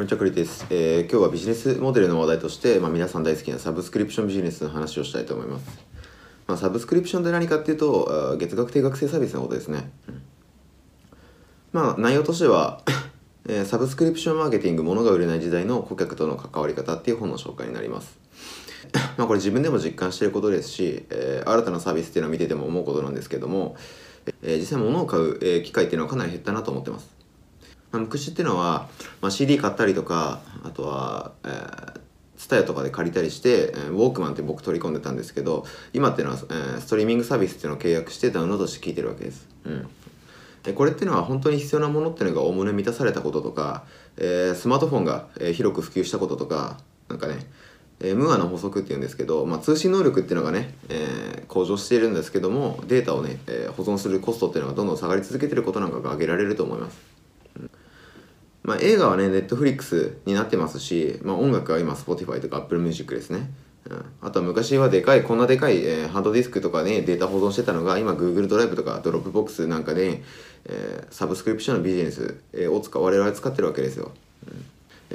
こんにちは、クリです。今日はビジネスモデルの話題として、皆さん大好きなサブスクリプションビジネスの話をしたいと思います。サブスクリプションって何かっていうと、月額定額制サービスのことですね。内容としてはサブスクリプションマーケティング、物が売れない時代の顧客との関わり方っていう本の紹介になります。これ自分でも実感していることですし、新たなサービスっていうのを見てても思うことなんですけども、実際物を買う機会っていうのはかなり減ったなと思ってます。昔っていうのは、CD 買ったりとか、あとは、TSUTAYA とかで借りたりして、ウォークマンって僕取り込んでたんですけど、今っていうのは、ストリーミングサービスっていうのを契約してダウンロードして聞いてるわけです。でこれっていうのは本当に必要なものっていうのがおおむね満たされたこととか、スマートフォンが、広く普及したこととか、ムーアの法則っていうんですけど、通信能力っていうのがね、向上しているんですけども、データをね、保存するコストっていうのがどんどん下がり続けてることなんかが挙げられると思います。映画はね、Netflix になってますし、音楽は今 Spotify とか Apple Music ですね。あとは昔はこんなでかい、ハードディスクとかで、データ保存してたのが、今 Google ドライブとか Dropbox なんかで、サブスクリプションのビジネスを我々は使ってるわけですよ。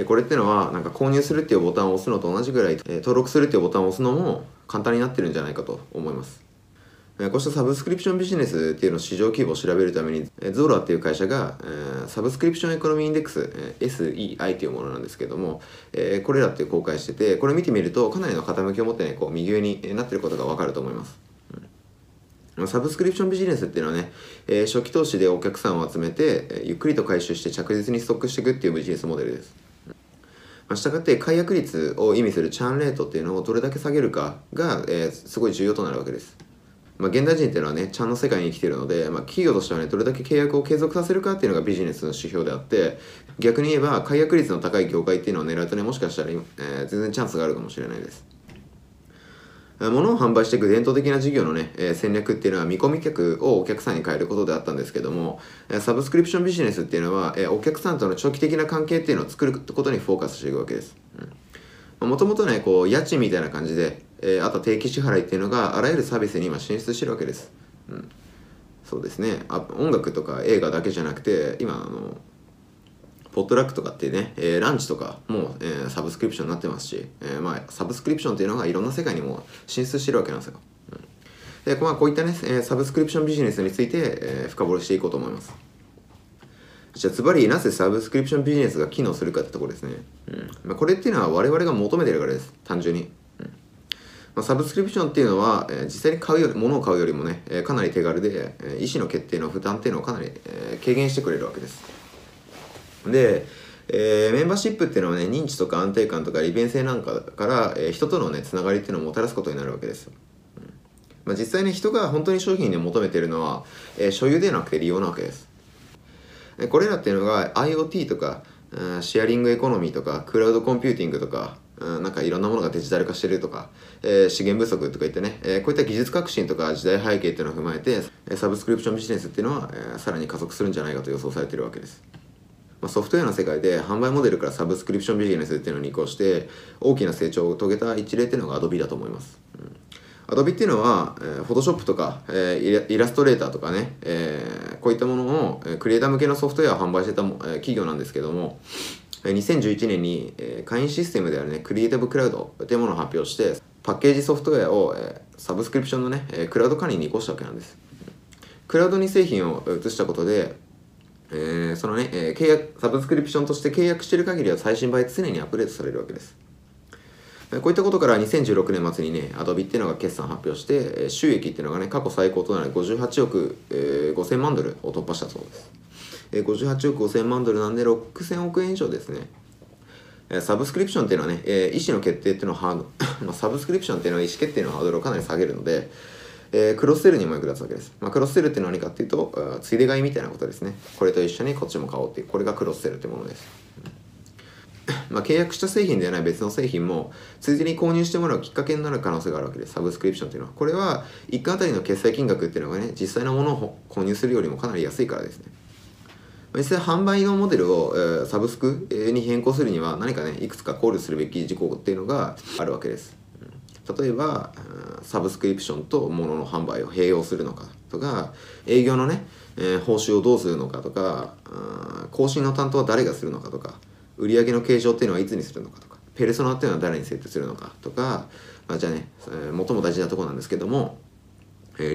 これってのは、購入するっていうボタンを押すのと同じぐらい、登録するっていうボタンを押すのも簡単になってるんじゃないかと思います。こうしたサブスクリプションビジネスっていうのを市場規模を調べるために、Zuoraっていう会社がサブスクリプションエコノミーインデックス SEI というものなんですけども、これらって公開してて、これ見てみるとかなりの傾きを持ってね、右上になってることがわかると思います。サブスクリプションビジネスっていうのはね、初期投資でお客さんを集めて、ゆっくりと回収して着実にストックしていくっていうビジネスモデルです。したがって解約率を意味するチャーンレートっていうのをどれだけ下げるかが、すごい重要となるわけです。現代人っていうのはね、チャンの世界に生きているので、企業としてはね、どれだけ契約を継続させるかっていうのがビジネスの指標であって、逆に言えば、解約率の高い業界っていうのを狙うとね、もしかしたら、全然チャンスがあるかもしれないです。物を販売していく伝統的な事業のね、戦略っていうのは見込み客をお客さんに変えることであったんですけども、サブスクリプションビジネスっていうのは、お客さんとの長期的な関係っていうのを作ることにフォーカスしていくわけです。もともとね、家賃みたいな感じで、あと定期支払いっていうのがあらゆるサービスに今進出してるわけです。そうですね。音楽とか映画だけじゃなくて、今ポットラックとかってね、ランチとかも、サブスクリプションになってますし、サブスクリプションっていうのがいろんな世界にも進出してるわけなんですよ。で、こういったね、サブスクリプションビジネスについて、深掘りしていこうと思います。じゃあズバリなぜサブスクリプションビジネスが機能するかってところですね。これっていうのは我々が求めてるからです。単純に。サブスクリプションっていうのは、実際に物を買うよりもね、かなり手軽で、意思の決定の負担っていうのをかなり、軽減してくれるわけです。で、メンバーシップっていうのはね、認知とか安定感とか利便性なんかから、人とのね、つながりっていうのをもたらすことになるわけです。実際ね、人が本当に商品で求めてるのは、所有ではなくて利用なわけです。これらっていうのが IoT とか、シェアリングエコノミーとか、クラウドコンピューティングとか、いろんなものがデジタル化してるとか、資源不足とかいってね、こういった技術革新とか時代背景っていうのを踏まえて、サブスクリプションビジネスっていうのは、さらに加速するんじゃないかと予想されてるわけです。ソフトウェアの世界で販売モデルからサブスクリプションビジネスっていうのに移行して、大きな成長を遂げた一例っていうのが Adobe だと思います。Adobe っていうのは、Photoshop とか、イラストレーターとかね、こういったものをクリエイター向けのソフトウェアを販売してた企業なんですけども、2011年に会員システムであるね、クリエイティブクラウドというものを発表して、パッケージソフトウェアをサブスクリプションのね、クラウド管理に移行したわけなんです。クラウドに製品を移したことで、そのね、サブスクリプションとして契約している限りは最新版常にアップデートされるわけです。こういったことから2016年末にね、Adobe っていうのが決算発表して、収益っていうのがね、過去最高となる58億5000万ドルを突破したそうです。58億5000万ドルなんで6000億円以上ですね。サブスクリプションっていうのはね、意思の決定っていうのはハード、サブスクリプションっていうのは意思決定のハードルをかなり下げるので、クロスセルにも役立つわけです。クロスセルって何かっていうと、ついで買いみたいなことですね。これと一緒にこっちも買おうっていう、これがクロスセルってものです。契約した製品ではない別の製品も、ついでに購入してもらうきっかけになる可能性があるわけです。サブスクリプションっていうのは。これは、1回あたりの決済金額っていうのがね、実際のものを購入するよりもかなり安いからですね。実際販売のモデルをサブスクに変更するには何かね、いくつか考慮するべき事項っていうのがあるわけです。例えば、サブスクリプションと物の販売を併用するのかとか、営業のね、報酬をどうするのかとか、更新の担当は誰がするのかとか、売上の形状っていうのはいつにするのかとか、ペルソナっていうのは誰に設定するのかとか、まあ、じゃあね、最も大事なところなんですけども、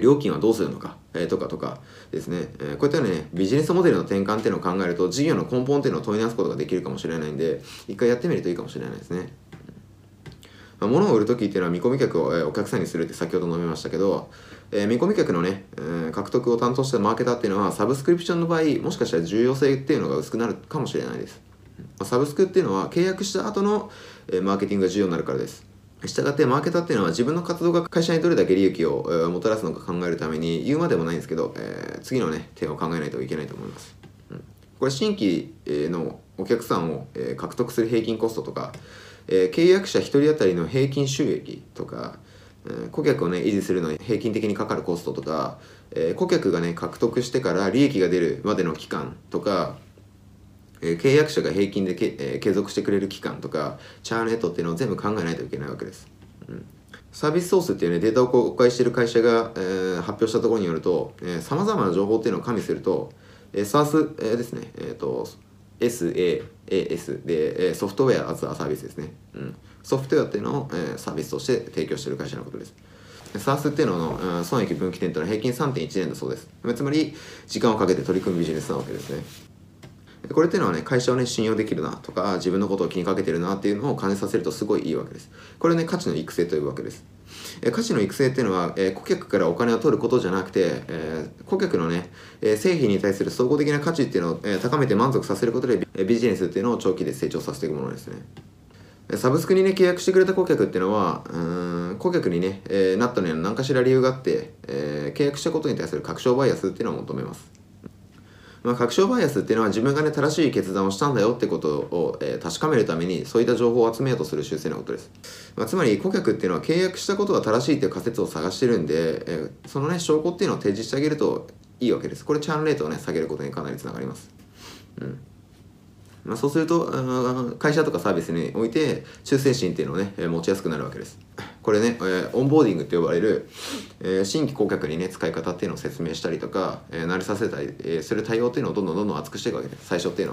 料金はどうするのか、とかですね、こういったようなね、ビジネスモデルの転換っていうのを考えると、事業の根本っていうのを問い直すことができるかもしれないんで、一回やってみるといいかもしれないですね。まあ、物を売るときっていうのは見込み客をお客さんにするって先ほど述べましたけど、見込み客のね、獲得を担当したマーケターっていうのは、サブスクリプションの場合、もしかしたら重要性っていうのが薄くなるかもしれないです。サブスクっていうのは契約した後のマーケティングが重要になるからです。したがってマーケターっていうのは自分の活動が会社にどれだけ利益をもたらすのか考えるために、言うまでもないんですけど、次のね、点を考えないといけないと思います。これ新規のお客さんを獲得する平均コストとか、契約者1人当たりの平均収益とか、顧客をね維持するのに平均的にかかるコストとか、顧客がね獲得してから利益が出るまでの期間とか、契約者が平均で継続してくれる期間とか、チャーンレートっていうのを全部考えないといけないわけです。サービスソースっていうね、データを公開している会社が、発表したところによると、様々な情報っていうのを加味すると、SaaS、ですね、SaaS で、ソフトウェアアズアサービスですね、ソフトウェアっていうのを、サービスとして提供している会社のことです。 SaaS っていうのの、損益分岐点というのは平均 3.1 年だそうです。つまり時間をかけて取り組むビジネスなわけですね。これっていうのはね、会社をね信用できるなとか、自分のことを気にかけてるなっていうのを感じさせるとすごいいいわけです。これね、価値の育成というわけです。価値の育成っていうのは、顧客からお金を取ることじゃなくて、顧客のね、製品に対する総合的な価値っていうのを、高めて満足させることで、ビジネスっていうのを長期で成長させていくものですね。サブスクにね契約してくれた顧客っていうのは、顧客にね、なったのには何かしら理由があって、契約したことに対する確証バイアスっていうのを求めます。まあ、確証バイアスっていうのは自分がね正しい決断をしたんだよってことを、確かめるためにそういった情報を集めようとする習性のことです。まあ、つまり顧客っていうのは契約したことが正しいっていう仮説を探してるんで、そのね証拠っていうのを提示してあげるといいわけです。これチャーンレートをね下げることにかなりつながります。まあ、そうすると会社とかサービスにおいて忠誠心っていうのをね持ちやすくなるわけです。これね、オンボーディングって呼ばれる、新規顧客にね使い方っていうのを説明したりとか、慣れさせたり、する対応っていうのをどんどん厚くしていくわけです。最初っていう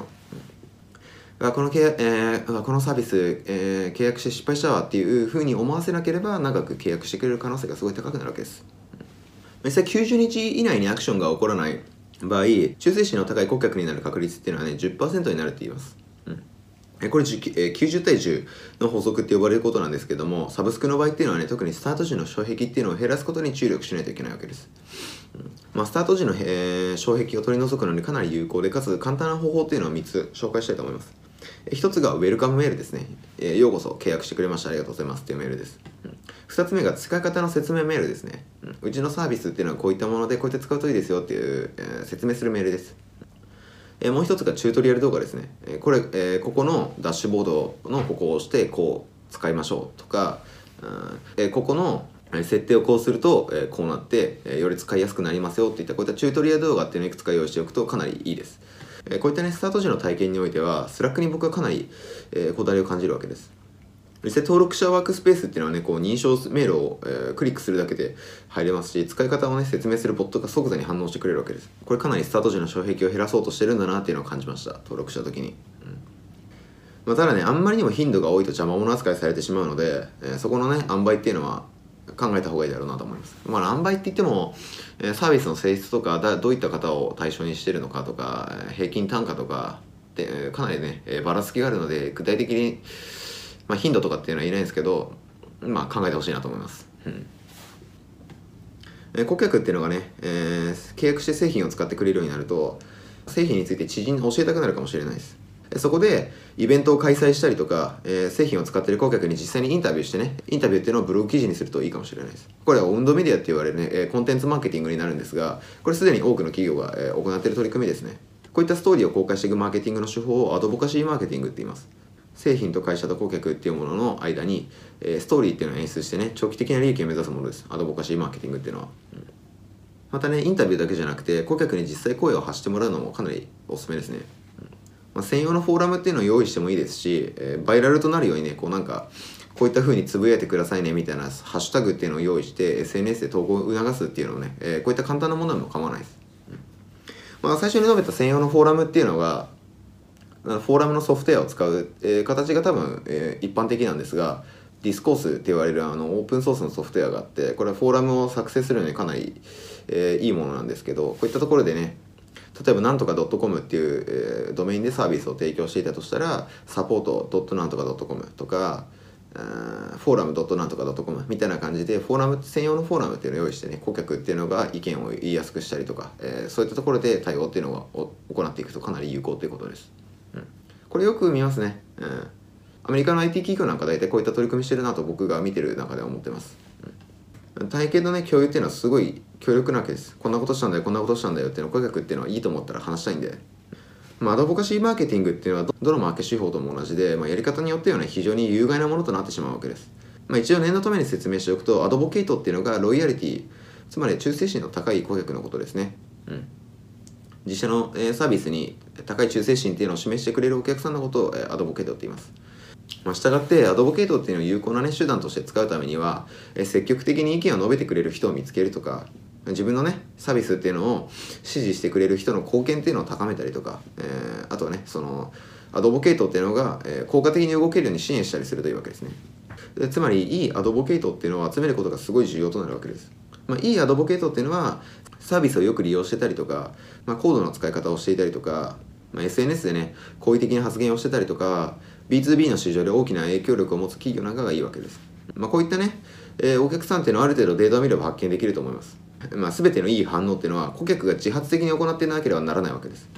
のを、このサービス、契約して失敗したわっていうふうに思わせなければ長く契約してくれる可能性がすごい高くなるわけです。実際90日以内にアクションが起こらない場合、忠誠心の高い顧客になる確率っていうのはね 10% になるって言います。これ90対10の法則って呼ばれることなんですけども、サブスクの場合っていうのはね、特にスタート時の障壁っていうのを減らすことに注力しないといけないわけです。まあ、スタート時の、障壁を取り除くのにかなり有効で、かつ簡単な方法っていうのを3つ紹介したいと思います。1つがウェルカムメールですね。ようこそ契約してくれましたありがとうございますっていうメールです。2つ目が使い方の説明メールですね。うちのサービスっていうのはこういったものでこうやって使うといいですよっていう、説明するメールです。もう一つがチュートリアル動画ですね。これ、ここのダッシュボードのここを押してこう使いましょうとか、ここの設定をこうすると、こうなって、より使いやすくなりますよっていったこういったチュートリアル動画っていうのをいくつか用意しておくとかなりいいです。こういったねスタート時の体験においてはスラックに僕はかなり、こだわりを感じるわけです。実際登録者ワークスペースっていうのはね、こう認証メールを、クリックするだけで入れますし、使い方をね説明するボットが即座に反応してくれるわけです。これかなりスタート時の障壁を減らそうとしてるんだなっていうのを感じました、登録した時に。まあ、ただね、あんまりにも頻度が多いと邪魔者扱いされてしまうので、そこのね塩梅っていうのは考えた方がいいだろうなと思います。まあ塩梅って言っても、サービスの性質とかどういった方を対象にしてるのかとか、平均単価とかってかなりねばらつきがあるので、具体的にまあ頻度とかっていうのは言えないんですけど、まあ、考えてほしいなと思います。顧客っていうのがね、契約して製品を使ってくれるようになると、製品について知人に教えたくなるかもしれないです。そこでイベントを開催したりとか、製品を使っている顧客に実際にインタビューしてね、インタビューっていうのをブログ記事にするといいかもしれないです。これはオウンドメディアって言われるね、コンテンツマーケティングになるんですが、これすでに多くの企業が、行っている取り組みですね。こういったストーリーを公開していくマーケティングの手法をアドボカシーマーケティングって言います。製品と会社と顧客っていうものの間に、ストーリーっていうのを演出してね、長期的な利益を目指すものです。アドボカシーマーケティングっていうのは。またね、インタビューだけじゃなくて、顧客に実際声を発してもらうのもかなりおすすめですね。まあ、専用のフォーラムっていうのを用意してもいいですし、バイラルとなるようにね、こうなんか、こういった風につぶやいてくださいねみたいなハッシュタグっていうのを用意して、SNS で投稿を促すっていうのをね、こういった簡単なものでも構わないです。まあ、最初に述べた専用のフォーラムっていうのが、フォーラムのソフトウェアを使う、形が多分、一般的なんですが、ディスコースって言われるオープンソースのソフトウェアがあって、これはフォーラムを作成するのにかなり、いいものなんですけど、こういったところでね、例えばなんとか .com っていう、ドメインでサービスを提供していたとしたら、サポート .なんとか .com とかフォーラム .なんとか .com みたいな感じで、フォーラム専用のフォーラムっていうのを用意してね、顧客っていうのが意見を言いやすくしたりとか、そういったところで対応っていうのを行っていくとかなり有効ということです。うん、これよく見ますね。うん、アメリカの IT 企業なんか大体こういった取り組みしてるなと僕が見てる中では思ってます。うん、体系のね、共有っていうのはすごい強力なわけです。こんなことしたんだよ、こんなことしたんだよっていうのを顧客っていうのはいいと思ったら話したいんで。まあ、アドボカシーマーケティングっていうのはどのマーケ手法とも同じで、やり方によってはね、非常に有害なものとなってしまうわけです。一応念のために説明しておくと、アドボケイトっていうのがロイヤリティ、つまり忠誠心の高い顧客のことですね。うん、自社のサービスに高い忠誠心っていうのを示してくれるお客さんのことをアドボケイトって言います。したがってアドボケイトっていうのを有効なね、手段として使うためには、積極的に意見を述べてくれる人を見つけるとか、自分のね、サービスっていうのを支持してくれる人の貢献っていうのを高めたりとか、あとはね、そのアドボケイトっていうのが、効果的に動けるように支援したりするというわけですね。で、つまりいいアドボケイトっていうのを集めることがすごい重要となるわけです。いいアドボケイトっていうのはサービスをよく利用してたりとか、高度な使い方をしていたりとか、SNS でね、好意的な発言をしてたりとか、 B2B の市場で大きな影響力を持つ企業なんかがいいわけです。こういったね、お客さんっていうのはある程度データを見れば発見できると思います。全てのいい反応っていうのは顧客が自発的に行っていなければならないわけです。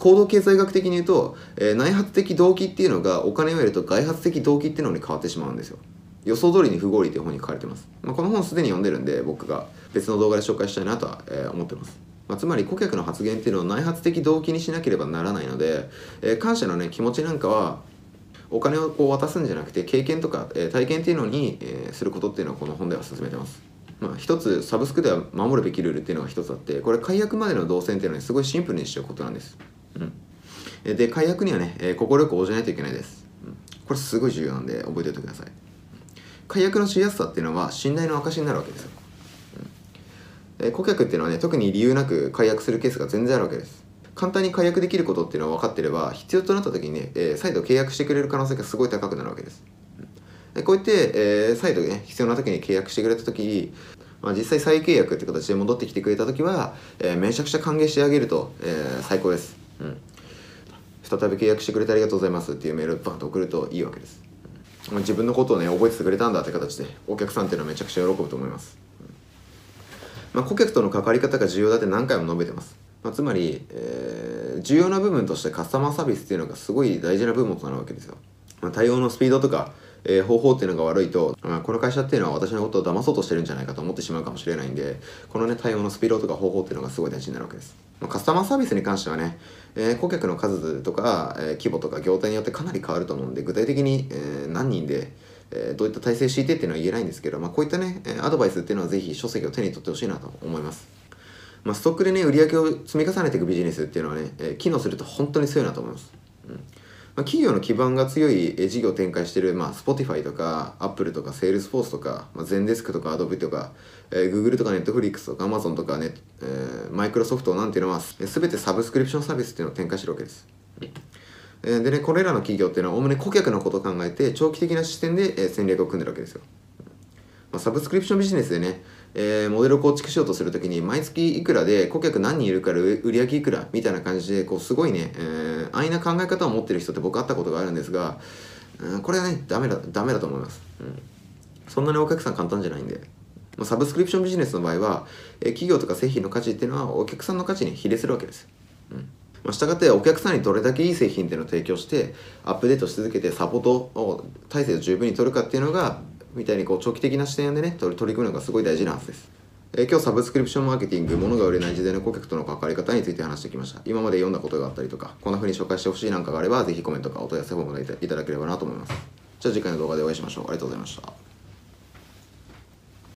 行動経済学的に言うと、内発的動機っていうのがお金を得ると外発的動機っていうのに変わってしまうんですよ。予想通りに不合理という本に書かれてます。この本すでに読んでるんで、僕が別の動画で紹介したいなとは、思ってます。つまり顧客の発言っていうのを内発的動機にしなければならないので、感謝のね、気持ちなんかはお金をこう渡すんじゃなくて、経験とか、体験っていうのに、することっていうのをこの本では勧めてます。一つサブスクでは守るべきルールっていうのが一つあって、これ解約までの動線っていうのにすごいシンプルにしておくことなんです。うん、で、解約にはね、快く応じないといけないです。これすごい重要なんで覚えておいてください。解約のしやすさっていうのは信頼の証になるわけですよ。顧客っていうのはね、特に理由なく解約するケースが全然あるわけです。簡単に解約できることっていうのは分かってれば、必要となった時にね、再度契約してくれる可能性がすごい高くなるわけです。こうやって、再度ね、必要な時に契約してくれた時、実際再契約って形で戻ってきてくれた時は、めちゃくちゃ歓迎してあげると、最高です。うん、再び契約してくれてありがとうございますっていうメールをバンと送るといいわけです。自分のことをね、覚えててくれたんだって形で、お客さんっていうのはめちゃくちゃ喜ぶと思います。顧客との関わり方が重要だって何回も述べてます。つまり、重要な部分としてカスタマーサービスっていうのがすごい大事な部門となるわけですよ。対応のスピードとか、方法っていうのが悪いと、この会社っていうのは私のことを騙そうとしてるんじゃないかと思ってしまうかもしれないんで、このね、対応のスピードとか方法っていうのがすごい大事になるわけです。カスタマーサービスに関してはね、顧客の数とか、規模とか業態によってかなり変わると思うんで、具体的に、何人で、どういった体制を敷いてっていうのは言えないんですけど、こういったね、アドバイスっていうのはぜひ書籍を手に取ってほしいなと思います。ストックでね、売り上げを積み重ねていくビジネスっていうのはね、機能すると本当に強いなと思います。企業の基盤が強い事業を展開している、Spotify とか Apple とか Salesforce とか、Zendesk とか Adobe とか、Google とか Netflix とか Amazon とか、ね、Microsoft なんていうのは全てサブスクリプションサービスっていうのを展開しているわけです。でね、これらの企業っていうのはおおむね顧客のことを考えて長期的な視点で戦略を組んでるわけですよ。サブスクリプションビジネスでね、モデルを構築しようとするときに、毎月いくらで顧客何人いるから売り上げいくらみたいな感じで、こうすごいね、安易な考え方を持ってる人って僕会ったことがあるんですが、これはね、ダメだと思います。そんなにお客さん簡単じゃないんで。サブスクリプションビジネスの場合は、企業とか製品の価値っていうのはお客さんの価値に比例するわけです。したがってお客さんにどれだけいい製品っていうのを提供してアップデートし続けてサポートを体制を十分に取るかっていうのがみたいにこう長期的な視点でね取り組むのがすごい大事なはずです。今日サブスクリプションマーケティング、物が売れない時代の顧客との関わり方について話してきました。今まで読んだことがあったりとか、こんな風に紹介してほしいなんかがあればぜひコメントかお問い合わせフォームでいただければなと思います。じゃあ次回の動画でお会いしましょう。ありがとうございました。